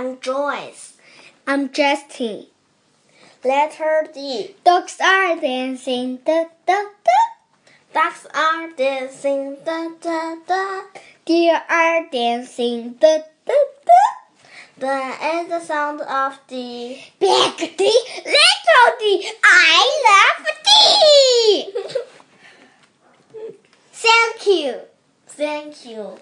I'm Joyce. I'm Justin. Letter D. Dogs are dancing, da da da. Ducks are dancing, da da da. Deer are dancing, da da da. That is the sound of D. Big D, little D, I love D. Thank you. Thank you.